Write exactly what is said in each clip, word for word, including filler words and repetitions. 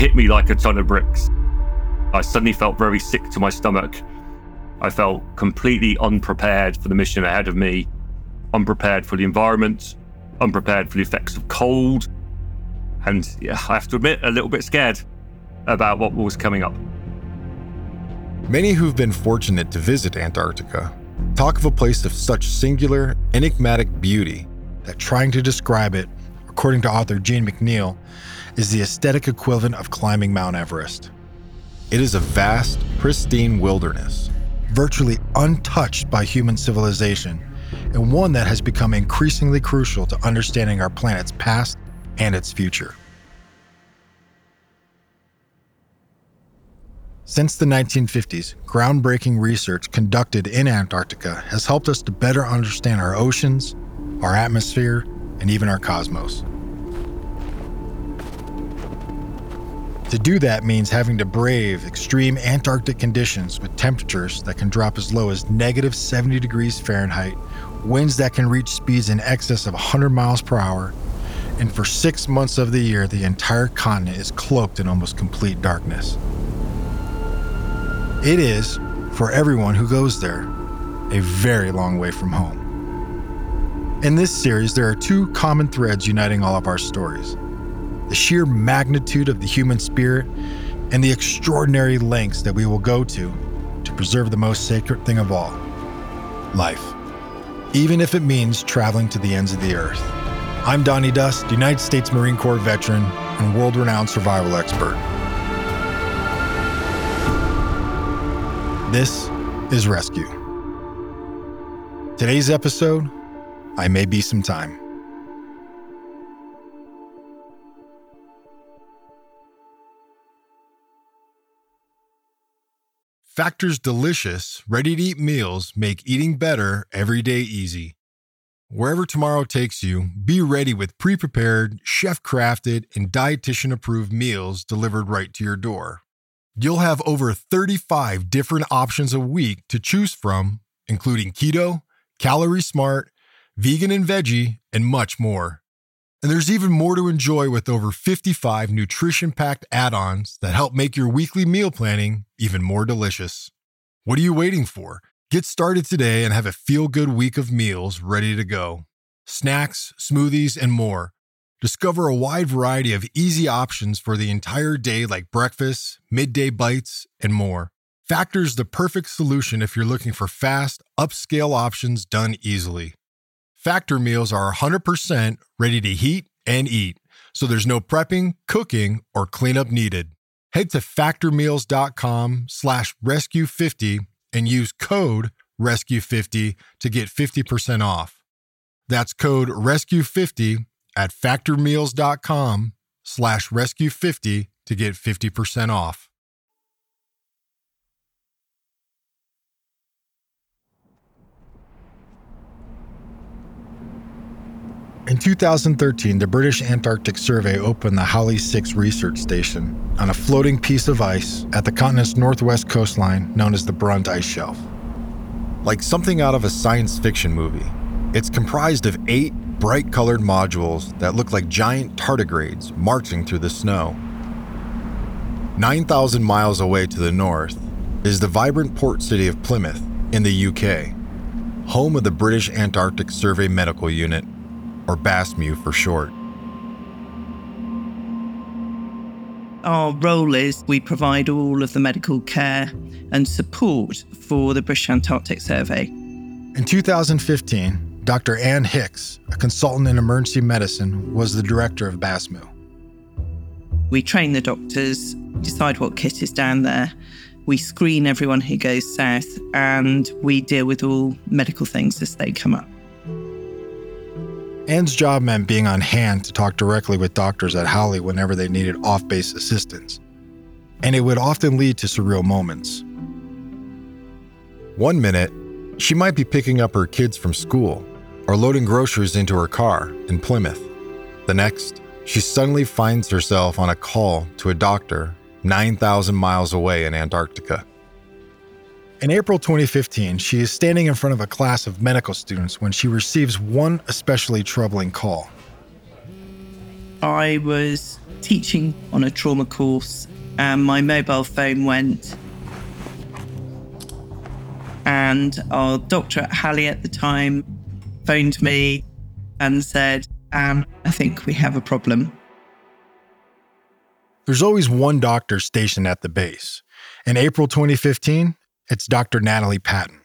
hit me like a ton of bricks. I suddenly felt very sick to my stomach. I felt completely unprepared for the mission ahead of me, unprepared for the environment, unprepared for the effects of cold, and yeah, I have to admit, a little bit scared about what was coming up. Many who've been fortunate to visit Antarctica talk of a place of such singular, enigmatic beauty that trying to describe it, according to author Jean McNeil, is the aesthetic equivalent of climbing Mount Everest. It is a vast, pristine wilderness, virtually untouched by human civilization, and one that has become increasingly crucial to understanding our planet's past and its future. Since the nineteen fifties, groundbreaking research conducted in Antarctica has helped us to better understand our oceans, our atmosphere, and even our cosmos. To do that means having to brave extreme Antarctic conditions with temperatures that can drop as low as negative seventy degrees Fahrenheit, winds that can reach speeds in excess of one hundred miles per hour, and for six months of the year, the entire continent is cloaked in almost complete darkness. It is, for everyone who goes there, a very long way from home. In this series, there are two common threads uniting all of our stories: the sheer magnitude of the human spirit, and the extraordinary lengths that we will go to to preserve the most sacred thing of all, life, even if it means traveling to the ends of the earth. I'm Donny Dust, United States Marine Corps veteran and world-renowned survival expert. This is Rescue. Today's episode, I May Be Some Time. Factor's delicious, ready-to-eat meals make eating better every day easy. Wherever tomorrow takes you, be ready with pre-prepared, chef-crafted, and dietitian-approved meals delivered right to your door. You'll have over thirty-five different options a week to choose from, including keto, calorie smart, vegan and veggie, and much more. And there's even more to enjoy with over fifty-five nutrition-packed add-ons that help make your weekly meal planning even more delicious. What are you waiting for? Get started today and have a feel-good week of meals ready to go. Snacks, smoothies, and more. Discover a wide variety of easy options for the entire day, like breakfast, midday bites, and more. Factor's the perfect solution if you're looking for fast, upscale options done easily. Factor meals are one hundred percent ready to heat and eat, so there's no prepping, cooking, or cleanup needed. Head to factormeals.com slash rescue50 and use code rescue fifty to get fifty percent off. That's code rescue fifty at factormeals.com slash rescue50 to get fifty percent off. In two thousand thirteen, the British Antarctic Survey opened the Halley six Research Station on a floating piece of ice at the continent's northwest coastline known as the Brunt Ice Shelf. Like something out of a science fiction movie, it's comprised of eight bright-colored modules that look like giant tardigrades marching through the snow. nine thousand miles away to the north is the vibrant port city of Plymouth in the U K, home of the British Antarctic Survey Medical Unit, or B A S M U for short. Our role is we provide all of the medical care and support for the British Antarctic Survey. In two thousand fifteen, Doctor Anne Hicks, a consultant in emergency medicine, was the director of B A S M U. We train the doctors, decide what kit is down there. We screen everyone who goes south, and we deal with all medical things as they come up. Anne's job meant being on hand to talk directly with doctors at Halley whenever they needed off-base assistance, and it would often lead to surreal moments. One minute, she might be picking up her kids from school or loading groceries into her car in Plymouth. The next, she suddenly finds herself on a call to a doctor nine thousand miles away in Antarctica. In April twenty fifteen, she is standing in front of a class of medical students when she receives one especially troubling call. I was teaching on a trauma course, and my mobile phone went. And our doctor at Halley at the time phoned me and said, Anne, I think we have a problem. There's always one doctor stationed at the base. In April twenty fifteen, it's Doctor Natalie Patton.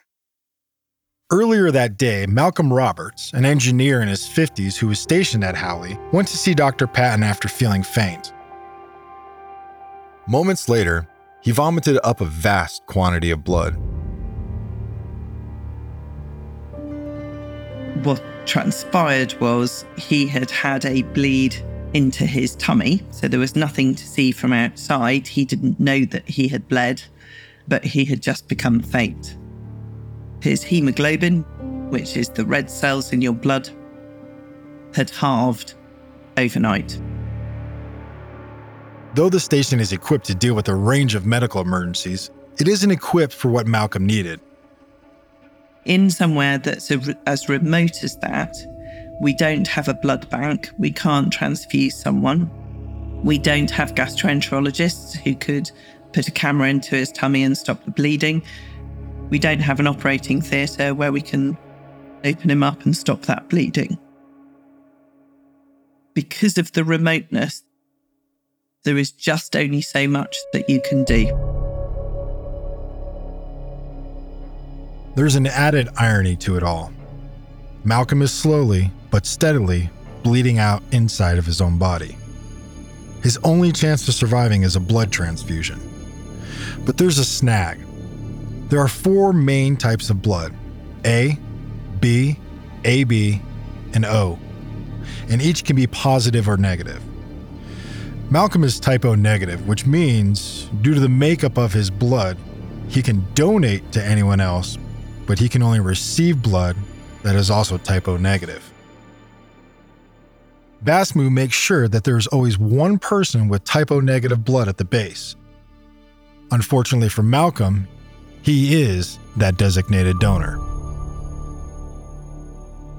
Earlier that day, Malcolm Roberts, an engineer in his fifties who was stationed at Halley, went to see Doctor Patton after feeling faint. Moments later, he vomited up a vast quantity of blood. What transpired was he had had a bleed into his tummy, so there was nothing to see from outside. He didn't know that he had bled, but he had just become faint. His hemoglobin, which is the red cells in your blood, had halved overnight. Though the station is equipped to deal with a range of medical emergencies, it isn't equipped for what Malcolm needed. In somewhere that's a, as remote as that, we don't have a blood bank. We can't transfuse someone. We don't have gastroenterologists who could put a camera into his tummy and stop the bleeding. We don't have an operating theatre where we can open him up and stop that bleeding. Because of the remoteness, there is just only so much that you can do. There's an added irony to it all. Malcolm is slowly, but steadily, bleeding out inside of his own body. His only chance of surviving is a blood transfusion. But there's a snag. There are four main types of blood: A, B, A B, and O. And each can be positive or negative. Malcolm is type O negative, which means, due to the makeup of his blood, he can donate to anyone else, but he can only receive blood that is also type O negative. BASMU makes sure that there is always one person with type O negative blood at the base. Unfortunately for Malcolm, he is that designated donor.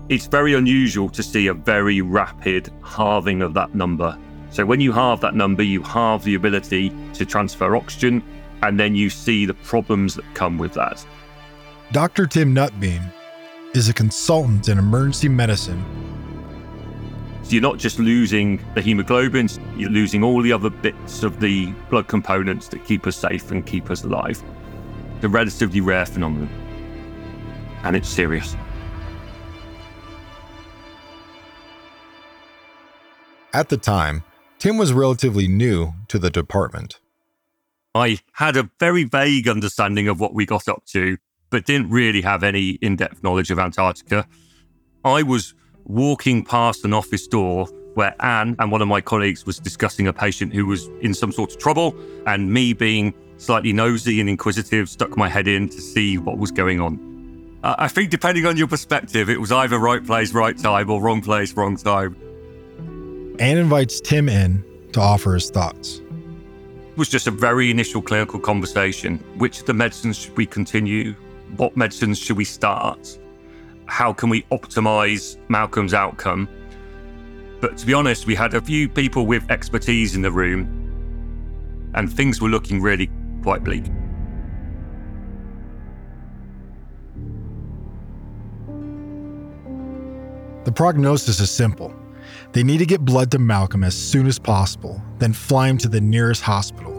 It's very unusual to see a very rapid halving of that number. So when you halve that number, you halve the ability to transfer oxygen, and then you see the problems that come with that. Doctor Tim Nutbeam is a consultant in emergency medicine. So you're not just losing the hemoglobins, you're losing all the other bits of the blood components that keep us safe and keep us alive. It's a relatively rare phenomenon, and it's serious. At the time, Tim was relatively new to the department. I had a very vague understanding of what we got up to, but didn't really have any in-depth knowledge of Antarctica. I was walking past an office door where Anne and one of my colleagues was discussing a patient who was in some sort of trouble, and me, being slightly nosy and inquisitive, stuck my head in to see what was going on. Uh, I think depending on your perspective, it was either right place, right time, or wrong place, wrong time. Anne invites Tim in to offer his thoughts. It was just a very initial clinical conversation. Which of the medicines should we continue? What medicines should we start? How can we optimize Malcolm's outcome? But to be honest, we had a few people with expertise in the room, and things were looking really quite bleak. The prognosis is simple. They need to get blood to Malcolm as soon as possible, then fly him to the nearest hospital,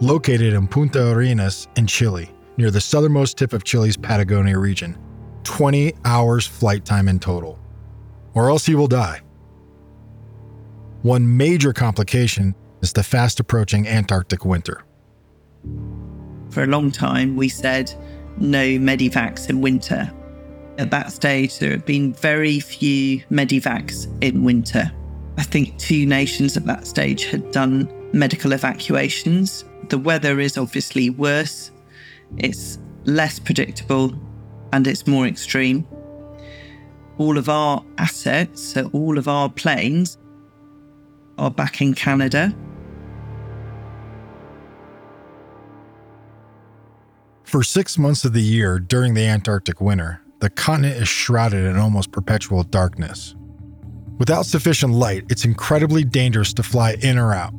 located in Punta Arenas in Chile, near the southernmost tip of Chile's Patagonia region. twenty hours flight time in total, or else he will die. One major complication is the fast-approaching Antarctic winter. For a long time, we said no medivacs in winter. At that stage, there had been very few medivacs in winter. I think two nations at that stage had done medical evacuations. The weather is obviously worse, it's less predictable, and it's more extreme. All of our assets, so all of our planes, are back in Canada. For six months of the year during the Antarctic winter, the continent is shrouded in almost perpetual darkness. Without sufficient light, it's incredibly dangerous to fly in or out.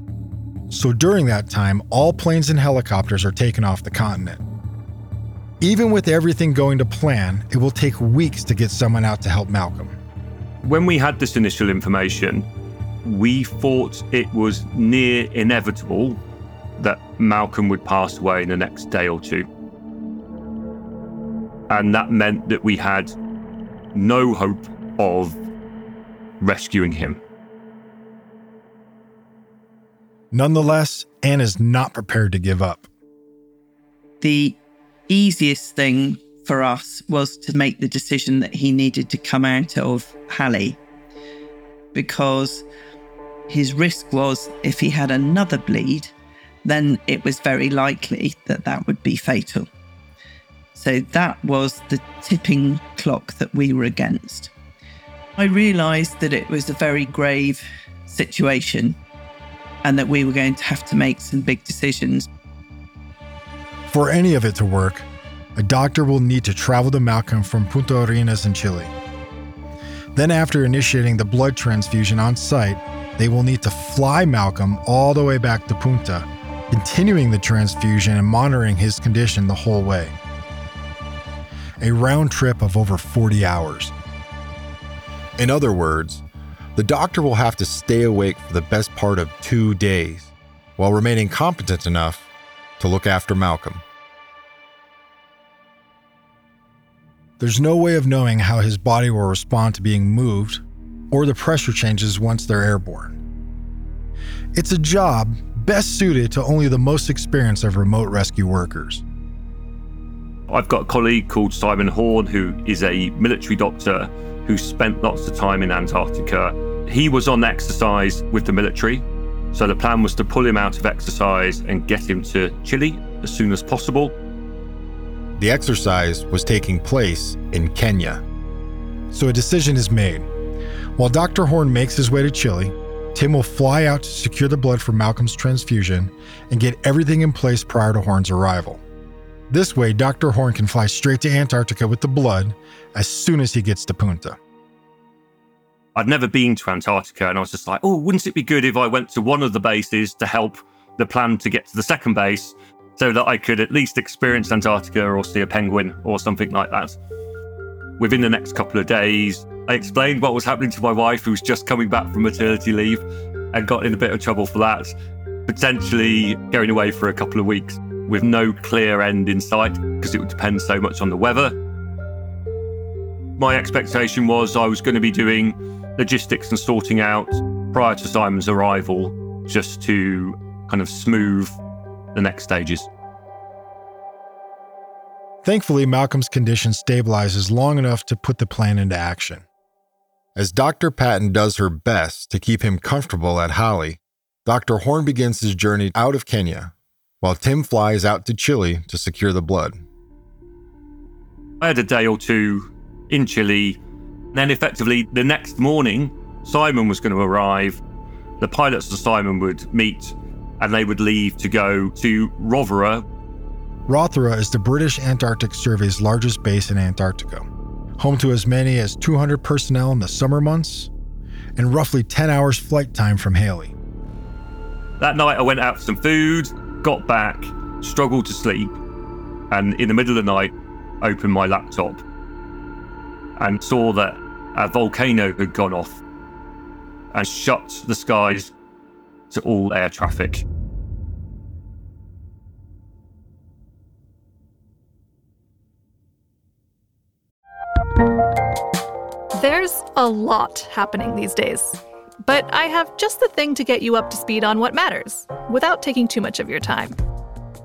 So during that time, all planes and helicopters are taken off the continent. Even with everything going to plan, it will take weeks to get someone out to help Malcolm. When we had this initial information, we thought it was near inevitable that Malcolm would pass away in the next day or two. And that meant that we had no hope of rescuing him. Nonetheless, Anne is not prepared to give up. The easiest thing for us was to make the decision that he needed to come out of Halley, because his risk was if he had another bleed, then it was very likely that that would be fatal. So that was the tipping clock that we were against. I realised that it was a very grave situation and that we were going to have to make some big decisions. For any of it to work, a doctor will need to travel to Malcolm from Punta Arenas in Chile. Then after initiating the blood transfusion on site, they will need to fly Malcolm all the way back to Punta, continuing the transfusion and monitoring his condition the whole way. A round trip of over forty hours. In other words, the doctor will have to stay awake for the best part of two days while remaining competent enough to look after Malcolm. There's no way of knowing how his body will respond to being moved or the pressure changes once they're airborne. It's a job best suited to only the most experienced of remote rescue workers. I've got a colleague called Simon Horn, who is a military doctor who spent lots of time in Antarctica. He was on exercise with the military, so the plan was to pull him out of exercise and get him to Chile as soon as possible. The exercise was taking place in Kenya. So a decision is made. While Doctor Horn makes his way to Chile, Tim will fly out to secure the blood for Malcolm's transfusion and get everything in place prior to Horn's arrival. This way, Doctor Horn can fly straight to Antarctica with the blood as soon as he gets to Punta. I'd never been to Antarctica, and I was just like, oh, wouldn't it be good if I went to one of the bases to help the plan to get to the second base so that I could at least experience Antarctica or see a penguin or something like that. Within the next couple of days, I explained what was happening to my wife, who was just coming back from maternity leave and got in a bit of trouble for that, potentially going away for a couple of weeks with no clear end in sight, because it would depend so much on the weather. My expectation was I was going to be doing logistics and sorting out prior to Simon's arrival, just to kind of smooth the next stages. Thankfully, Malcolm's condition stabilizes long enough to put the plan into action. As Doctor Patton does her best to keep him comfortable at Halley, Doctor Horn begins his journey out of Kenya, while Tim flies out to Chile to secure the blood. I had a day or two in Chile, and then effectively the next morning, Simon was going to arrive. The pilots and Simon would meet, and they would leave to go to Rothera. Rothera is the British Antarctic Survey's largest base in Antarctica, home to as many as two hundred personnel in the summer months, and roughly ten hours flight time from Halley. That night I went out for some food, got back, struggled to sleep, and in the middle of the night, opened my laptop and saw that a volcano had gone off and shut the skies to all air traffic. There's a lot happening these days. But I have just the thing to get you up to speed on what matters, without taking too much of your time.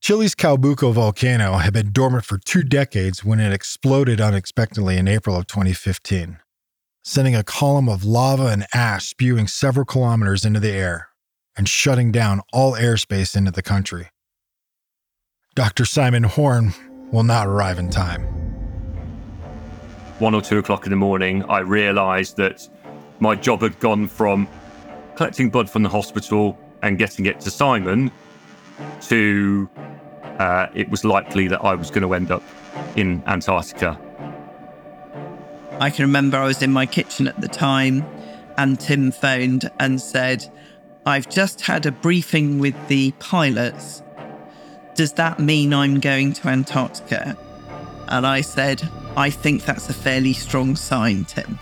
Chile's Calbuco volcano had been dormant for two decades when it exploded unexpectedly in April of twenty fifteen, sending a column of lava and ash spewing several kilometers into the air and shutting down all airspace into the country. Doctor Simon Horn will not arrive in time. One or two o'clock in the morning, I realized that my job had gone from collecting blood from the hospital and getting it to Simon to Uh, it was likely that I was going to end up in Antarctica. I can remember I was in my kitchen at the time, and Tim phoned and said, "I've just had a briefing with the pilots. Does that mean I'm going to Antarctica?" And I said, "I think that's a fairly strong sign, Tim.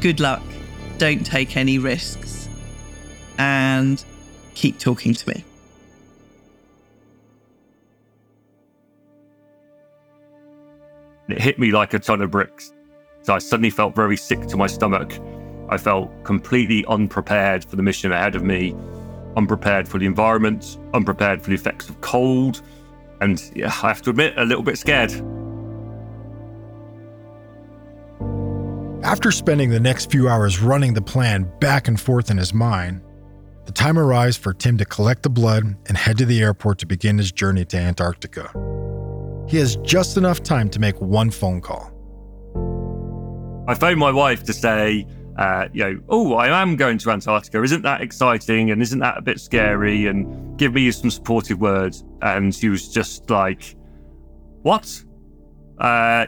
Good luck. Don't take any risks. And keep talking to me." It hit me like a ton of bricks. So I suddenly felt very sick to my stomach. I felt completely unprepared for the mission ahead of me, unprepared for the environment, unprepared for the effects of cold, and yeah, I have to admit, a little bit scared. After spending the next few hours running the plan back and forth in his mind, the time arrives for Tim to collect the blood and head to the airport to begin his journey to Antarctica. He has just enough time to make one phone call. I phoned my wife to say, uh, you know, "Oh, I am going to Antarctica. Isn't that exciting? And isn't that a bit scary? And give me some supportive words." And she was just like, "What? Uh,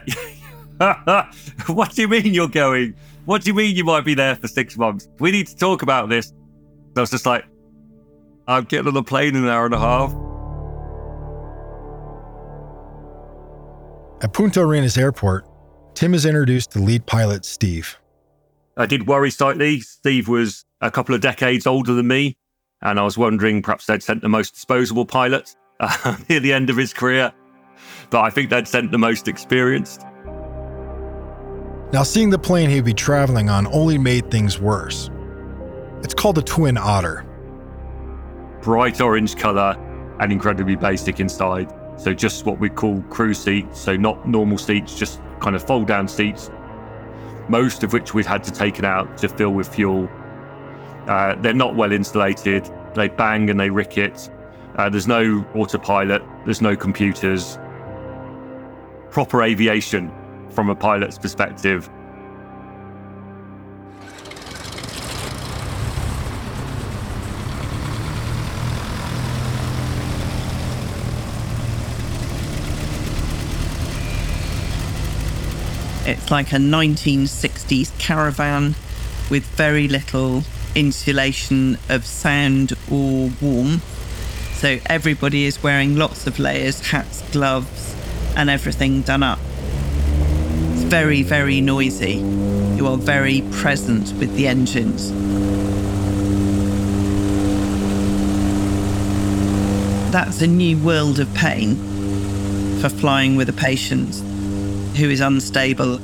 what do you mean you're going? What do you mean you might be there for six months? We need to talk about this." I was just like, "I'm getting on a plane in an hour and a half." At Punta Arenas Airport, Tim is introduced to lead pilot Steve. I did worry slightly. Steve was a couple of decades older than me, and I was wondering perhaps they'd sent the most disposable pilot uh, near the end of his career, but I think they'd sent the most experienced. Now, seeing the plane he'd be traveling on only made things worse. It's called a Twin Otter. Bright orange colour and incredibly basic inside. So just what we call crew seats, so not normal seats, just kind of fold-down seats, most of which we'd had to take it out to fill with fuel. Uh, they're not well insulated. They bang and they rick it. Uh, there's no autopilot. There's no computers. Proper aviation from a pilot's perspective. It's like a nineteen sixties caravan with very little insulation of sound or warmth. So everybody is wearing lots of layers, hats, gloves, and everything done up. It's very, very noisy. You are very present with the engines. That's a new world of pain for flying with a patient who is unstable.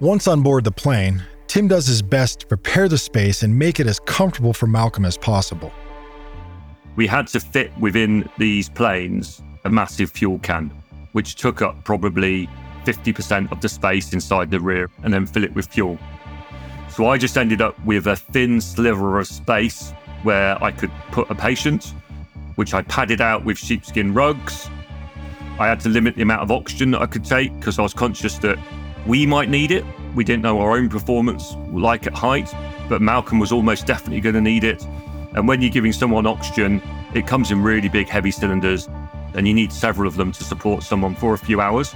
Once on board the plane, Tim does his best to prepare the space and make it as comfortable for Malcolm as possible. We had to fit within these planes a massive fuel can, which took up probably fifty percent of the space inside the rear, and then fill it with fuel. So I just ended up with a thin sliver of space where I could put a patient, which I padded out with sheepskin rugs. I had to limit the amount of oxygen that I could take because I was conscious that we might need it. We didn't know our own performance, like at height, but Malcolm was almost definitely going to need it. And when you're giving someone oxygen, it comes in really big, heavy cylinders, and you need several of them to support someone for a few hours.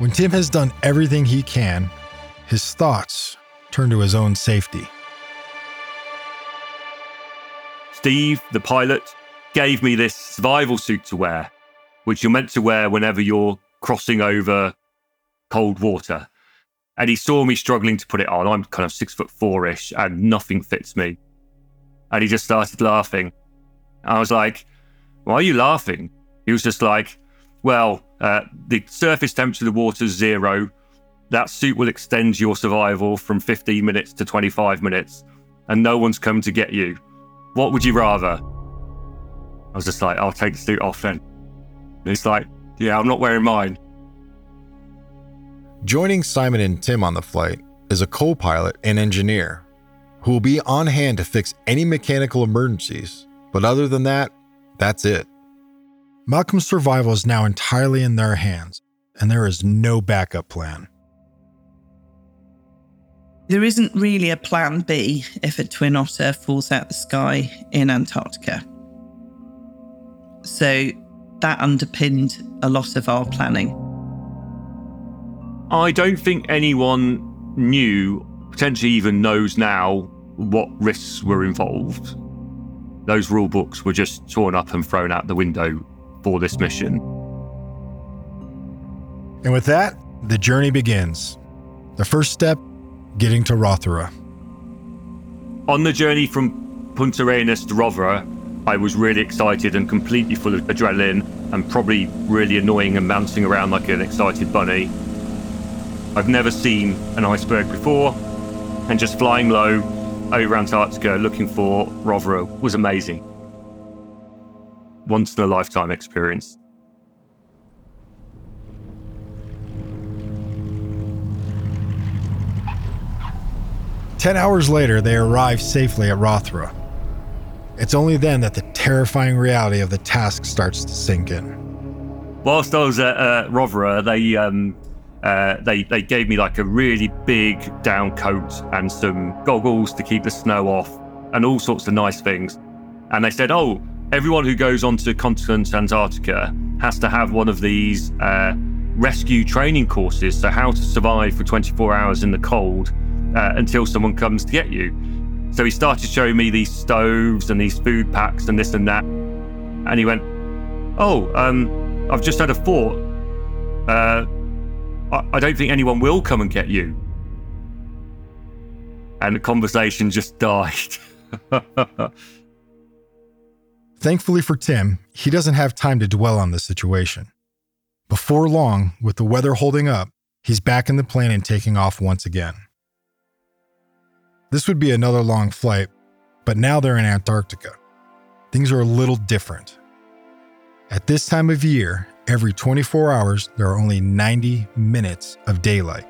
When Tim has done everything he can, his thoughts turn to his own safety. Steve, the pilot, gave me this survival suit to wear, which you're meant to wear whenever you're crossing over cold water. And he saw me struggling to put it on. I'm kind of six foot four-ish and nothing fits me. And he just started laughing. I was like, why are you laughing? He was just like, well, uh, the surface temperature of the water is zero. That suit will extend your survival from fifteen minutes to twenty-five minutes and no one's come to get you. What would you rather? I was just like, I'll take the suit off then. And he's like, yeah, I'm not wearing mine. Joining Simon and Tim on the flight is a co-pilot and engineer who will be on hand to fix any mechanical emergencies. But other than that, that's it. Malcolm's survival is now entirely in their hands, and there is no backup plan. There isn't really a plan B if a Twin Otter falls out the sky in Antarctica. So that underpinned a lot of our planning. I don't think anyone knew, potentially even knows now, what risks were involved. Those rule books were just torn up and thrown out the window for this mission. And with that, the journey begins. The first step, getting to Rothera. On the journey from Punta Arenas to Rothera, I was really excited and completely full of adrenaline and probably really annoying and bouncing around like an excited bunny. I've never seen an iceberg before, and just flying low over Antarctica looking for Rothera was amazing. Once in a lifetime experience. Ten hours later, they arrive safely at Rothera. It's only then that the terrifying reality of the task starts to sink in. Whilst I was at uh, Rothera, they, um, uh, they they gave me like a really big down coat and some goggles to keep the snow off and all sorts of nice things. And they said, oh, everyone who goes onto continent Antarctica has to have one of these uh, rescue training courses, so how to survive for twenty-four hours in the cold uh, until someone comes to get you. So he started showing me these stoves and these food packs and this and that. And he went, oh, um, I've just had a thought. Uh, I-, I don't think anyone will come and get you. And the conversation just died. Thankfully for Tim, he doesn't have time to dwell on this situation. Before long, with the weather holding up, he's back in the plane and taking off once again. This would be another long flight, but now they're in Antarctica. Things are a little different. At this time of year, every twenty-four hours, there are only ninety minutes of daylight.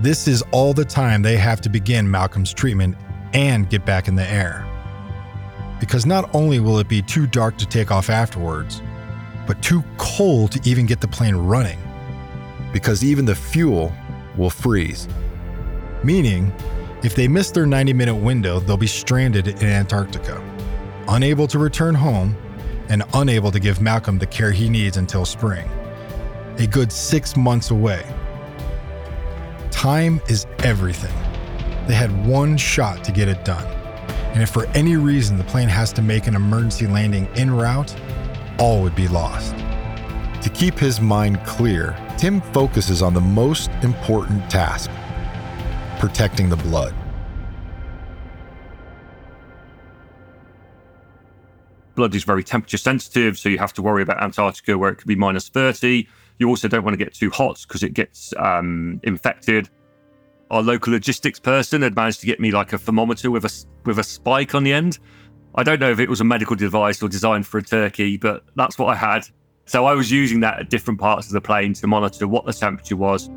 This is all the time they have to begin Malcolm's treatment and get back in the air. Because not only will it be too dark to take off afterwards, but too cold to even get the plane running, because even the fuel will freeze. Meaning, if they miss their ninety-minute window, they'll be stranded in Antarctica, unable to return home and unable to give Malcolm the care he needs until spring, a good six months away. Time is everything. They had one shot to get it done. And if for any reason the plane has to make an emergency landing en route, all would be lost. To keep his mind clear, Tim focuses on the most important task, protecting the blood. Blood is very temperature sensitive, so you have to worry about Antarctica where it could be minus thirty. You also don't want to get too hot because it gets um, infected. Our local logistics person had managed to get me like a thermometer with a with a spike on the end. I don't know if it was a medical device or designed for a turkey, but that's what I had. So I was using that at different parts of the plane to monitor what the temperature was.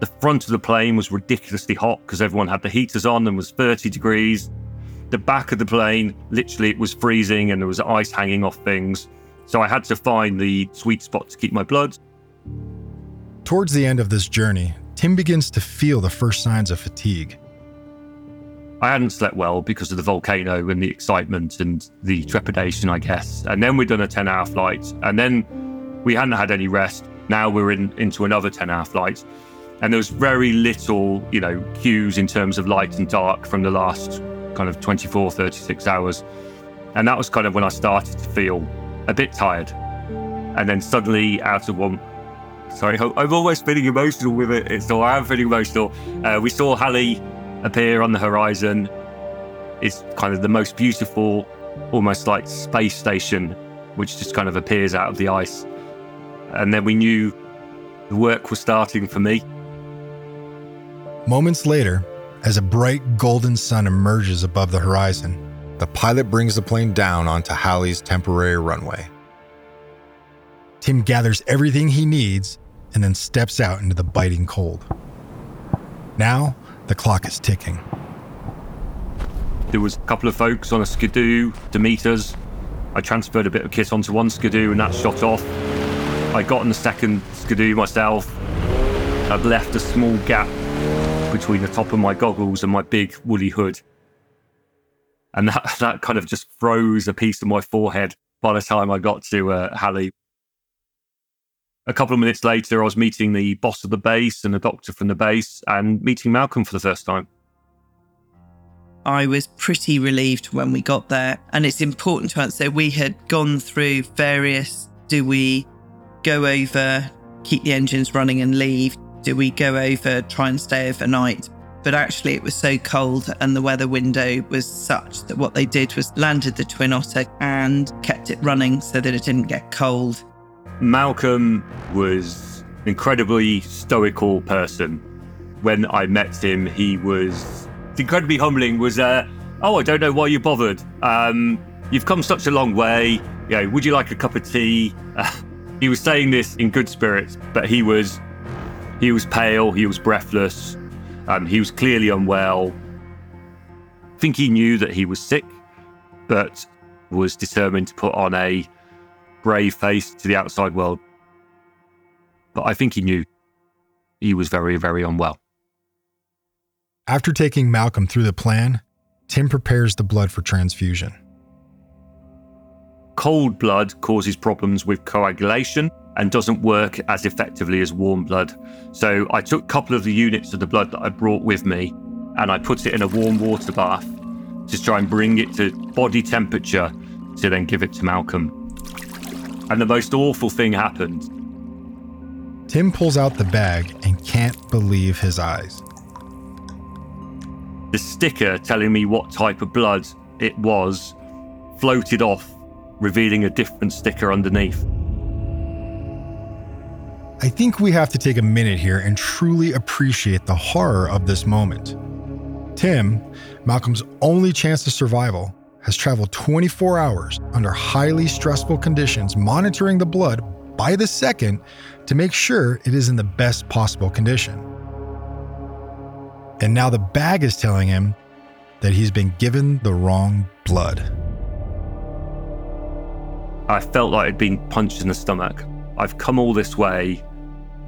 The front of the plane was ridiculously hot because everyone had the heaters on and was thirty degrees. The back of the plane, literally it was freezing and there was ice hanging off things. So I had to find the sweet spot to keep my blood. Towards the end of this journey, Tim begins to feel the first signs of fatigue. I hadn't slept well because of the volcano and the excitement and the trepidation, I guess. And then we'd done a ten-hour flight, and then we hadn't had any rest. Now we're in, into another ten-hour flight. And there was very little, you know, cues in terms of light and dark from the last kind of twenty-four, thirty-six hours. And that was kind of when I started to feel a bit tired. And then suddenly out of one, sorry, I'm always feeling emotional with it. So I am feeling emotional. Uh, we saw Halley appear on the horizon. It's kind of the most beautiful, almost like space station, which just kind of appears out of the ice. And then we knew the work was starting for me. Moments later, as a bright golden sun emerges above the horizon, the pilot brings the plane down onto Halley's temporary runway. Tim gathers everything he needs and then steps out into the biting cold. Now, the clock is ticking. There was a couple of folks on a skidoo, Demeters. I transferred a bit of kit onto one skidoo and that shot off. I got on the second skidoo myself. I'd left a small gap between the top of my goggles and my big woolly hood. And that, that kind of just froze a piece of my forehead by the time I got to uh, Halley. A couple of minutes later, I was meeting the boss of the base and a doctor from the base and meeting Malcolm for the first time. I was pretty relieved when we got there. And it's important to answer, we had gone through various, do we go over, keep the engines running and leave? Do we go over, try and stay overnight? But actually it was so cold and the weather window was such that what they did was landed the Twin Otter and kept it running so that it didn't get cold. Malcolm was an incredibly stoical person. When I met him, he was incredibly humbling, was, uh, oh, I don't know why you bothered. Um, you've come such a long way. You know, would you like a cup of tea? Uh, he was saying this in good spirits, but he was, he was pale, he was breathless. Um, he was clearly unwell. I think he knew that he was sick, but was determined to put on a brave face to the outside world. But I think he knew he was very, very unwell. After taking Malcolm through the plan, Tim prepares the blood for transfusion. Cold blood causes problems with coagulation and doesn't work as effectively as warm blood. So I took a couple of the units of the blood that I brought with me and I put it in a warm water bath to try and bring it to body temperature to then give it to Malcolm. And the most awful thing happened. Tim pulls out the bag and can't believe his eyes. The sticker telling me what type of blood it was floated off, revealing a different sticker underneath. I think we have to take a minute here and truly appreciate the horror of this moment. Tim, Malcolm's only chance of survival, has traveled twenty-four hours under highly stressful conditions, monitoring the blood by the second to make sure it is in the best possible condition. And now the bag is telling him that he's been given the wrong blood. I felt like I'd been punched in the stomach. I've come all this way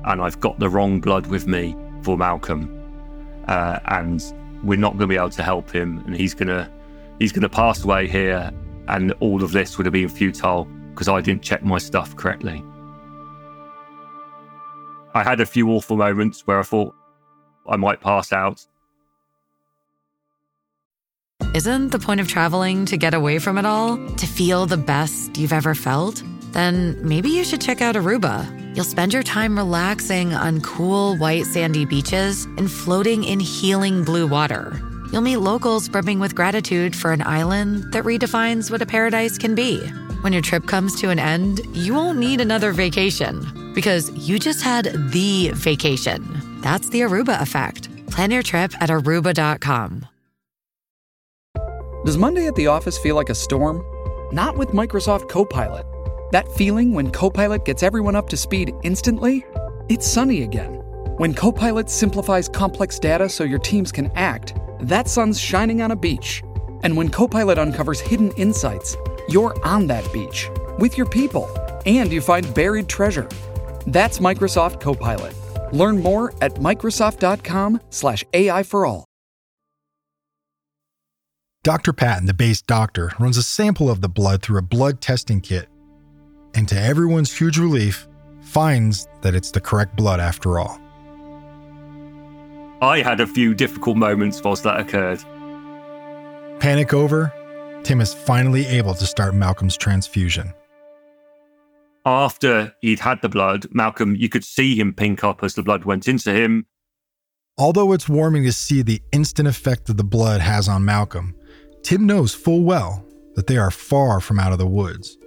and I've got the wrong blood with me for Malcolm. Uh, and we're not gonna be able to help him and he's gonna He's going to pass away here, and all of this would have been futile because I didn't check my stuff correctly. I had a few awful moments where I thought I might pass out. Isn't the point of traveling to get away from it all? To feel the best you've ever felt? Then maybe you should check out Aruba. You'll spend your time relaxing on cool, white, sandy beaches and floating in healing blue water. You'll meet locals brimming with gratitude for an island that redefines what a paradise can be. When your trip comes to an end, you won't need another vacation because you just had the vacation. That's the Aruba effect. Plan your trip at aruba dot com. Does Monday at the office feel like a storm? Not with Microsoft Copilot. That feeling when Copilot gets everyone up to speed instantly? It's sunny again. When Copilot simplifies complex data so your teams can act, that sun's shining on a beach. And when Copilot uncovers hidden insights, you're on that beach with your people and you find buried treasure. That's Microsoft Copilot. Learn more at Microsoft dot com slash A I for all. Doctor Patton, the base doctor, runs a sample of the blood through a blood testing kit. And to everyone's huge relief, finds that it's the correct blood after all. I had a few difficult moments whilst that occurred. Panic over, Tim is finally able to start Malcolm's transfusion. After he'd had the blood, Malcolm, you could see him pink up as the blood went into him. Although it's warming to see the instant effect that the blood has on Malcolm, Tim knows full well that they are far from out of the woods,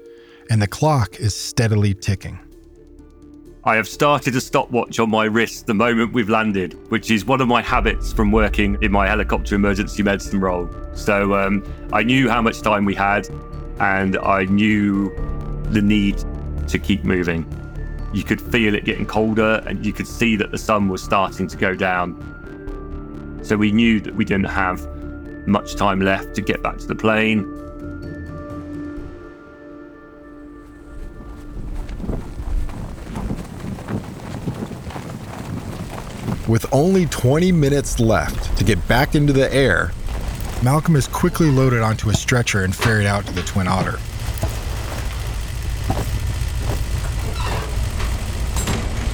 and the clock is steadily ticking. I have started a stopwatch on my wrist the moment we've landed, which is one of my habits from working in my helicopter emergency medicine role. So um, I knew how much time we had, and I knew the need to keep moving. You could feel it getting colder, and you could see that the sun was starting to go down. So we knew that we didn't have much time left to get back to the plane. With only twenty minutes left to get back into the air, Malcolm is quickly loaded onto a stretcher and ferried out to the Twin Otter.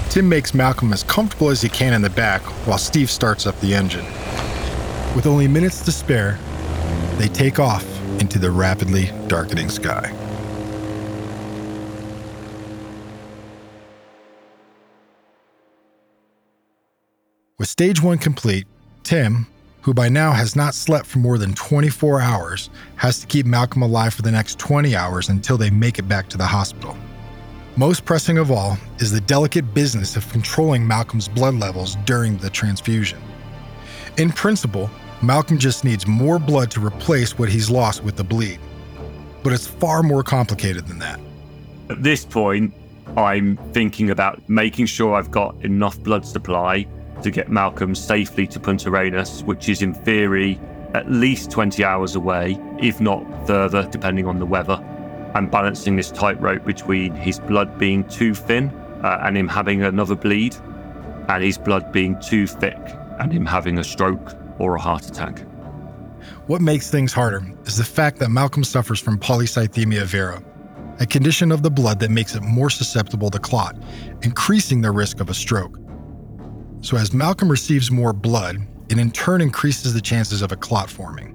Tim makes Malcolm as comfortable as he can in the back while Steve starts up the engine. With only minutes to spare, they take off into the rapidly darkening sky. With stage one complete, Tim, who by now has not slept for more than twenty-four hours, has to keep Malcolm alive for the next twenty hours until they make it back to the hospital. Most pressing of all is the delicate business of controlling Malcolm's blood levels during the transfusion. In principle, Malcolm just needs more blood to replace what he's lost with the bleed. But it's far more complicated than that. At this point, I'm thinking about making sure I've got enough blood supply to get Malcolm safely to Punta Arenas, which is in theory at least twenty hours away, if not further, depending on the weather. I'm balancing this tightrope between his blood being too thin uh, and him having another bleed, and his blood being too thick and him having a stroke or a heart attack. What makes things harder is the fact that Malcolm suffers from polycythemia vera, a condition of the blood that makes it more susceptible to clot, increasing the risk of a stroke. So as Malcolm receives more blood, it in turn increases the chances of a clot forming.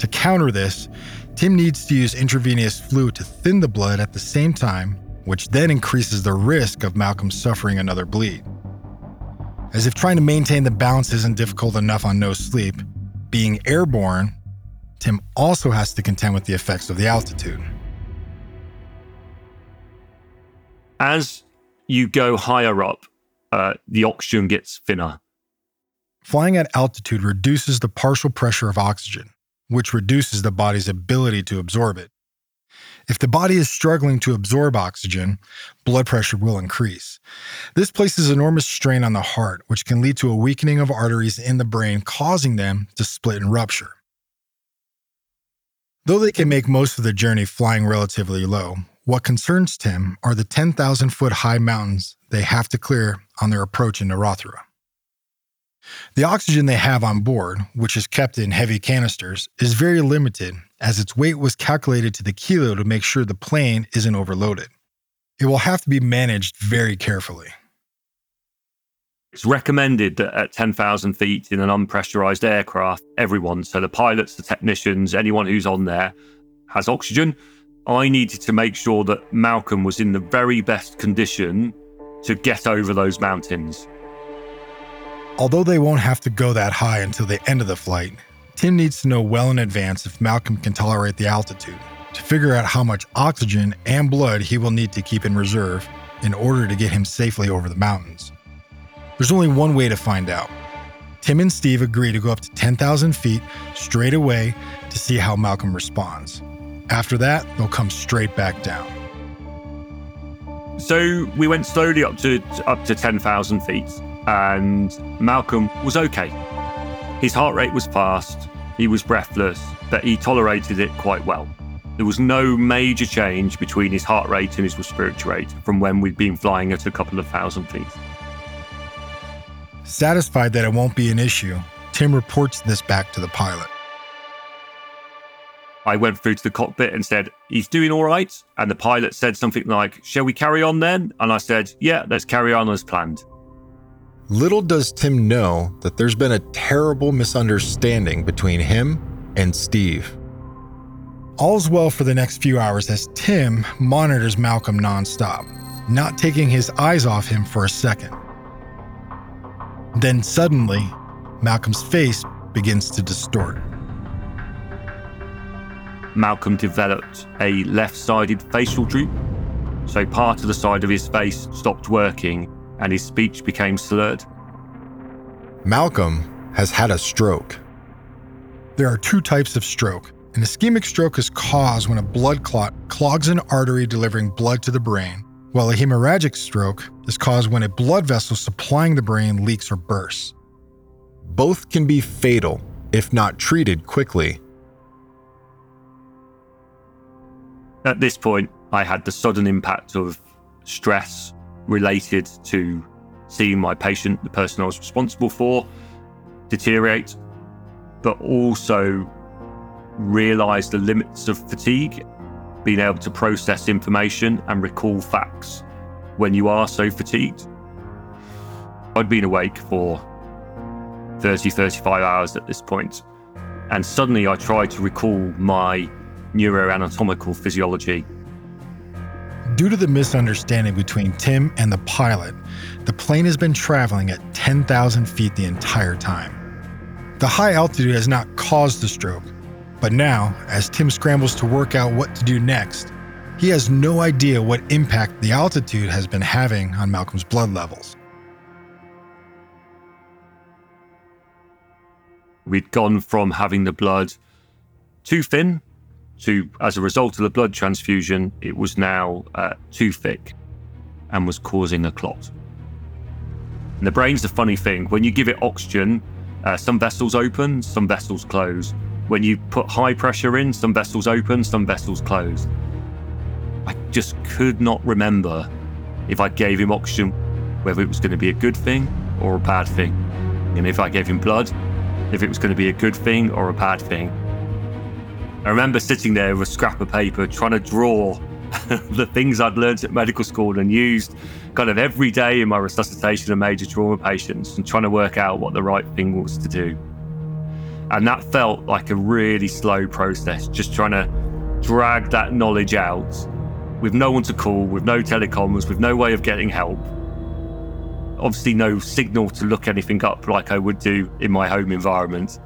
To counter this, Tim needs to use intravenous fluid to thin the blood at the same time, which then increases the risk of Malcolm suffering another bleed. As if trying to maintain the balance isn't difficult enough on no sleep, being airborne, Tim also has to contend with the effects of the altitude. As you go higher up, Uh, the oxygen gets thinner. Flying at altitude reduces the partial pressure of oxygen, which reduces the body's ability to absorb it. If the body is struggling to absorb oxygen, blood pressure will increase. This places enormous strain on the heart, which can lead to a weakening of arteries in the brain, causing them to split and rupture. Though they can make most of the journey flying relatively low, what concerns Tim are the ten thousand foot high mountains they have to clear on their approach into Rothera. The oxygen they have on board, which is kept in heavy canisters, is very limited, as its weight was calculated to the kilo to make sure the plane isn't overloaded. It will have to be managed very carefully. It's recommended that at ten thousand feet in an unpressurized aircraft, everyone, so the pilots, the technicians, anyone who's on there, has oxygen. I needed to make sure that Malcolm was in the very best condition to get over those mountains. Although they won't have to go that high until the end of the flight, Tim needs to know well in advance if Malcolm can tolerate the altitude, to figure out how much oxygen and blood he will need to keep in reserve in order to get him safely over the mountains. There's only one way to find out. Tim and Steve agree to go up to ten thousand feet straight away to see how Malcolm responds. After that, they'll come straight back down. So we went slowly up to up to ten thousand feet, and Malcolm was okay. His heart rate was fast, he was breathless, but he tolerated it quite well. There was no major change between his heart rate and his respiratory rate from when we'd been flying at a couple of thousand feet. Satisfied that it won't be an issue, Tim reports this back to the pilot. I went through to the cockpit and said, he's doing all right. And the pilot said something like, shall we carry on then? And I said, yeah, let's carry on as planned. Little does Tim know that there's been a terrible misunderstanding between him and Steve. All's well for the next few hours as Tim monitors Malcolm nonstop, not taking his eyes off him for a second. Then suddenly, Malcolm's face begins to distort. Malcolm developed a left-sided facial droop, so part of the side of his face stopped working and his speech became slurred. Malcolm has had a stroke. There are two types of stroke. An ischemic stroke is caused when a blood clot clogs an artery delivering blood to the brain, while a hemorrhagic stroke is caused when a blood vessel supplying the brain leaks or bursts. Both can be fatal if not treated quickly. At this point, I had the sudden impact of stress related to seeing my patient, the person I was responsible for, deteriorate, but also realised the limits of fatigue, being able to process information and recall facts when you are so fatigued. I'd been awake for thirty, thirty-five hours at this point, and suddenly I tried to recall my neuroanatomical physiology. Due to the misunderstanding between Tim and the pilot, the plane has been traveling at ten thousand feet the entire time. The high altitude has not caused the stroke, but now, as Tim scrambles to work out what to do next, he has no idea what impact the altitude has been having on Malcolm's blood levels. We'd gone from having the blood too thin to, as a result of the blood transfusion, it was now uh, too thick and was causing a clot. And the brain's a funny thing. When you give it oxygen, uh, some vessels open, some vessels close. When you put high pressure in, some vessels open, some vessels close. I just could not remember if I gave him oxygen, whether it was going to be a good thing or a bad thing. And if I gave him blood, if it was going to be a good thing or a bad thing. I remember sitting there with a scrap of paper trying to draw the things I'd learned at medical school and used kind of every day in my resuscitation of major trauma patients and trying to work out what the right thing was to do. And that felt like a really slow process, just trying to drag that knowledge out with no one to call, with no telecoms, with no way of getting help. Obviously no signal to look anything up like I would do in my home environment.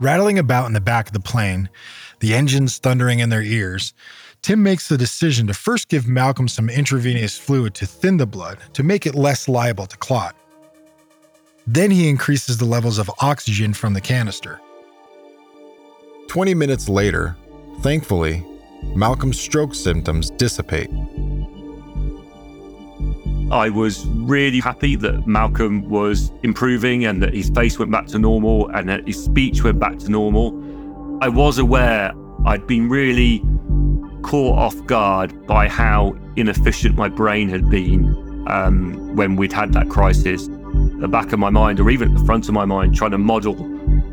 Rattling about in the back of the plane, the engines thundering in their ears, Tim makes the decision to first give Malcolm some intravenous fluid to thin the blood to make it less liable to clot. Then he increases the levels of oxygen from the canister. twenty minutes later, thankfully, Malcolm's stroke symptoms dissipate. I was really happy that Malcolm was improving and that his face went back to normal and that his speech went back to normal. I was aware I'd been really caught off guard by how inefficient my brain had been um, when we'd had that crisis. The back of my mind, or even at the front of my mind, trying to model,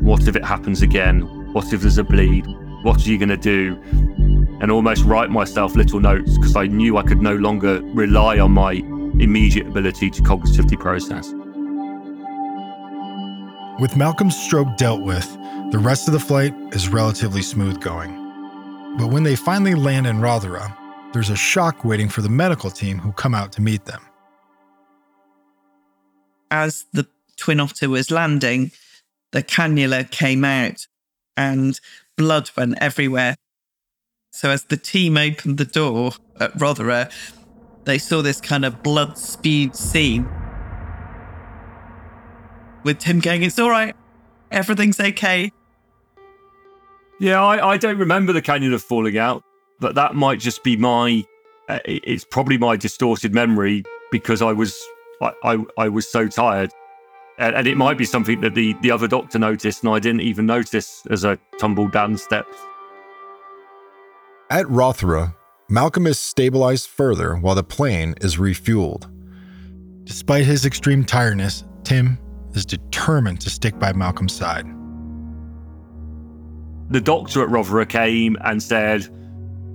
what if it happens again? What if there's a bleed? What are you going to do? And almost write myself little notes because I knew I could no longer rely on my immediate ability to cognitively process. With Malcolm's stroke dealt with, the rest of the flight is relatively smooth going. But when they finally land in Rothera, there's a shock waiting for the medical team who come out to meet them. As the Twin Otter was landing, the cannula came out and blood went everywhere. So as the team opened the door at Rothera, they saw this kind of blood-spewed scene with Tim going, it's all right, everything's okay. Yeah, I, I don't remember the cannula falling out, but that might just be my, uh, it's probably my distorted memory because I was I, I, I was so tired. And, and it might be something that the, the other doctor noticed and I didn't even notice as I tumbled down the steps. At Rothera, Malcolm is stabilized further while the plane is refueled. Despite his extreme tiredness, Tim is determined to stick by Malcolm's side. the doctor at Rothera came and said,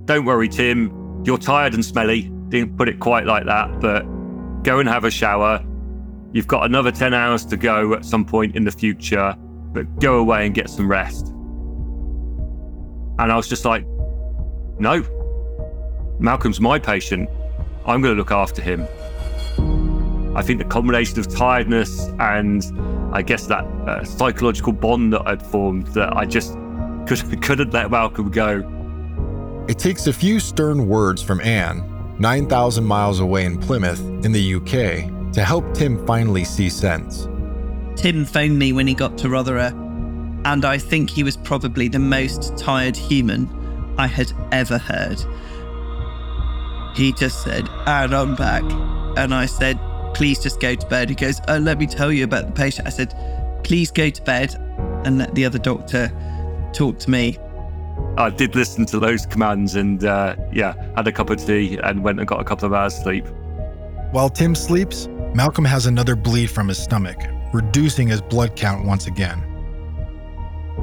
"Don't worry, Tim, you're tired and smelly." Didn't put it quite like that, but go and have a shower. You've got another ten hours to go at some point in the future, but go away and get some rest. And I was just like, no, Malcolm's my patient. I'm going to look after him. I think the combination of tiredness and I guess that uh, psychological bond that I'd formed, that I just couldn't, couldn't let Malcolm go. It takes a few stern words from Anne, nine thousand miles away in Plymouth in the U K, to help Tim finally see sense. Tim phoned me when he got to Rothera, and I think he was probably the most tired human I had ever heard. He just said, "Anne, I'm back." And I said, "Please just go to bed." He goes, "Oh, let me tell you about the patient." I said, "Please go to bed and let the other doctor talk to me." I did listen to those commands and, uh, yeah, had a cup of tea and went and got a couple of hours sleep. While Tim sleeps, Malcolm has another bleed from his stomach, reducing his blood count once again.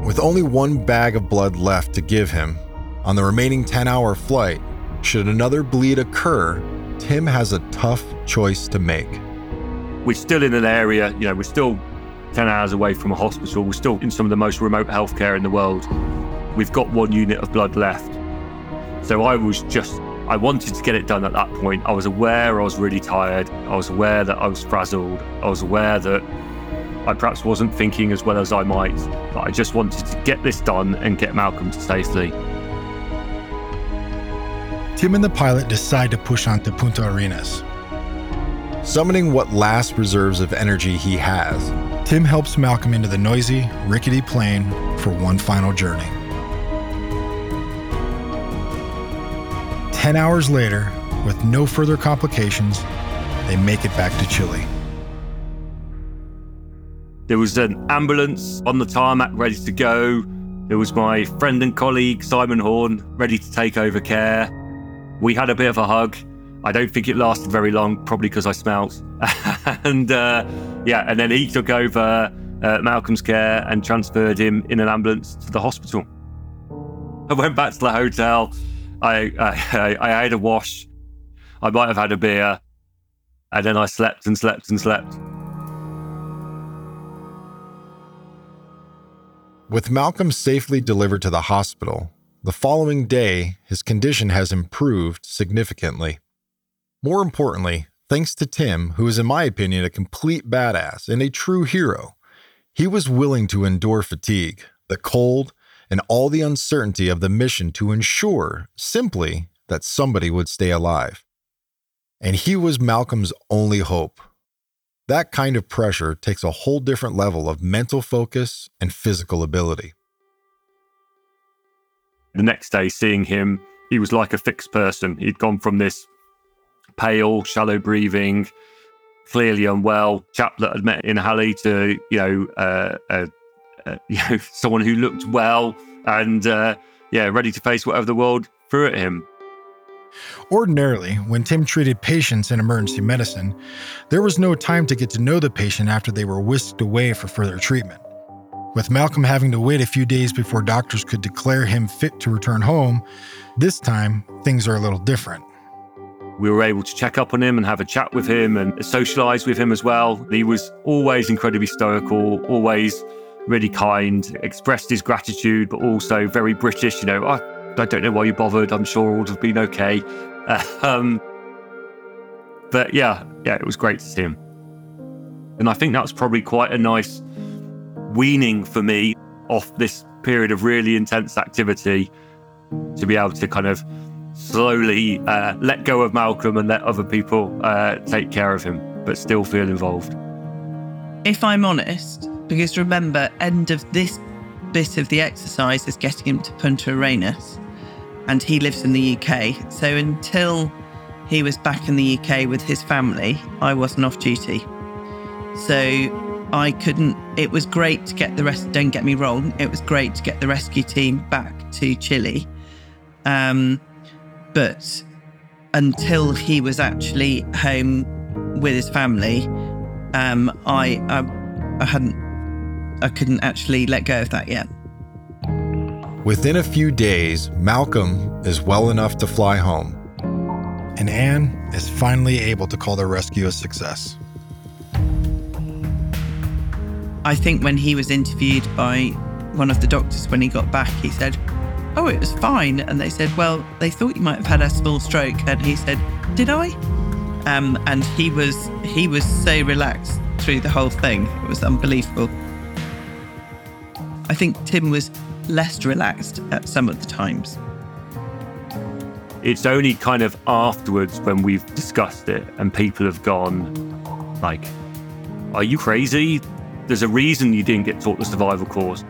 With only one bag of blood left to give him, on the remaining ten-hour flight, should another bleed occur, Tim has a tough choice to make. We're still in an area, you know, we're still ten hours away from a hospital. We're still in some of the most remote healthcare in the world. We've got one unit of blood left. So I was just, I wanted to get it done at that point. I was aware I was really tired. I was aware that I was frazzled. I was aware that I perhaps wasn't thinking as well as I might, but I just wanted to get this done and get Malcolm to safely. Tim and the pilot decide to push on to Punta Arenas. Summoning what last reserves of energy he has, Tim helps Malcolm into the noisy, rickety plane for one final journey. Ten hours later, with no further complications, they make it back to Chile. There was an ambulance on the tarmac ready to go. There was my friend and colleague, Simon Horn, ready to take over care. We had a bit of a hug. I don't think it lasted very long, probably because I smelt. and uh, yeah, and then he took over uh, Malcolm's care and transferred him in an ambulance to the hospital. I went back to the hotel. I, I, I had a wash. I might have had a beer. And then I slept and slept and slept. With Malcolm safely delivered to the hospital, the following day, his condition has improved significantly. More importantly, thanks to Tim, who is in my opinion a complete badass and a true hero, he was willing to endure fatigue, the cold, and all the uncertainty of the mission to ensure, simply, that somebody would stay alive. And he was Malcolm's only hope. That kind of pressure takes a whole different level of mental focus and physical ability. The next day, seeing him, he was like a fixed person. He'd gone from this pale, shallow breathing, clearly unwell chap that I'd met in Halley to, you know, uh, uh, uh, you know, someone who looked well and, uh, yeah, ready to face whatever the world threw at him. Ordinarily, when Tim treated patients in emergency medicine, there was no time to get to know the patient after they were whisked away for further treatment. With Malcolm having to wait a few days before doctors could declare him fit to return home, this time, things are a little different. We were able to check up on him and have a chat with him and socialise with him as well. He was always incredibly stoical, always really kind, expressed his gratitude, but also very British. You know, I, I don't know why you bothered. I'm sure all would have been okay. Um, but yeah, yeah, it was great to see him. And I think that was probably quite a nice weaning for me off this period of really intense activity, to be able to kind of slowly uh, let go of Malcolm and let other people uh, take care of him, but still feel involved. If I'm honest, because remember, end of this bit of the exercise is getting him to Punta Arenas, and he lives in the U K. So until he was back in the U K with his family, I wasn't off duty. So I couldn't, it was great to get the rest, don't get me wrong, it was great to get the rescue team back to Chile. Um, but until he was actually home with his family, um, I, I I hadn't, I couldn't actually let go of that yet. Within a few days, Malcolm is well enough to fly home. And Anne is finally able to call their rescue a success. I think when he was interviewed by one of the doctors when he got back, he said, oh, it was fine. And they said, well, they thought you might have had a small stroke. And he said, did I? Um, and he was he was so relaxed through the whole thing. It was unbelievable. I think Tim was less relaxed at some of the times. It's only kind of afterwards when we've discussed it and people have gone like, are you crazy? There's a reason you didn't get taught the survival course.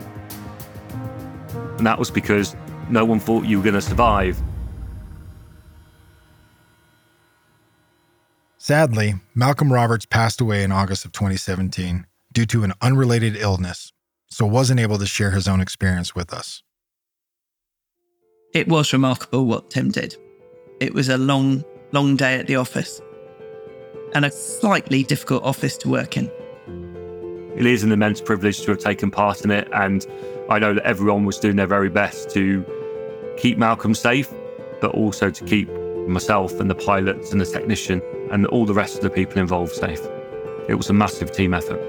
And that was because no one thought you were going to survive. Sadly, Malcolm Roberts passed away in August of twenty seventeen due to an unrelated illness, so wasn't able to share his own experience with us. It was remarkable what Tim did. It was a long, long day at the office and a slightly difficult office to work in. It is an immense privilege to have taken part in it, and I know that everyone was doing their very best to keep Malcolm safe, but also to keep myself and the pilots and the technician and all the rest of the people involved safe. It was a massive team effort.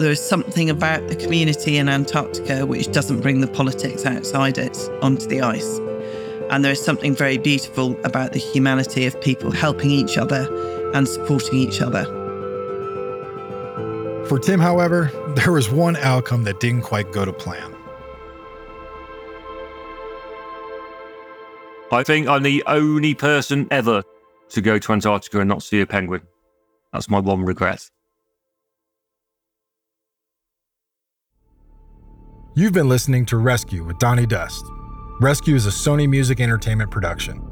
There is something about the community in Antarctica which doesn't bring the politics outside it onto the ice. And there is something very beautiful about the humanity of people helping each other and supporting each other. For Tim, however, there was one outcome that didn't quite go to plan. I think I'm the only person ever to go to Antarctica and not see a penguin. That's my one regret. You've been listening to Rescue with Donny Dust. Rescue is a Sony Music Entertainment production.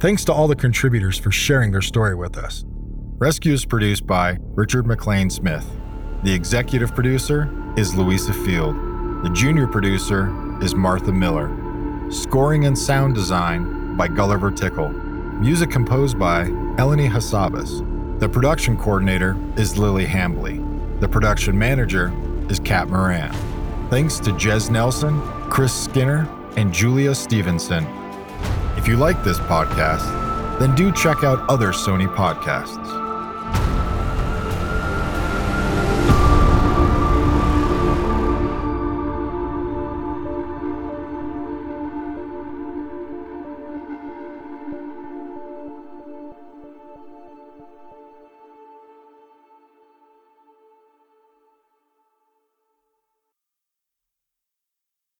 Thanks to all the contributors for sharing their story with us. Rescue is produced by Richard McLean Smith. The executive producer is Louisa Field. The junior producer is Martha Miller. Scoring and sound design by Gulliver Tickle. Music composed by Eleni Hassabis. The production coordinator is Lily Hambly. The production manager is Kat Moran. Thanks to Jez Nelson, Chris Skinner, and Julia Stevenson. If you like this podcast, then do check out other Sony podcasts.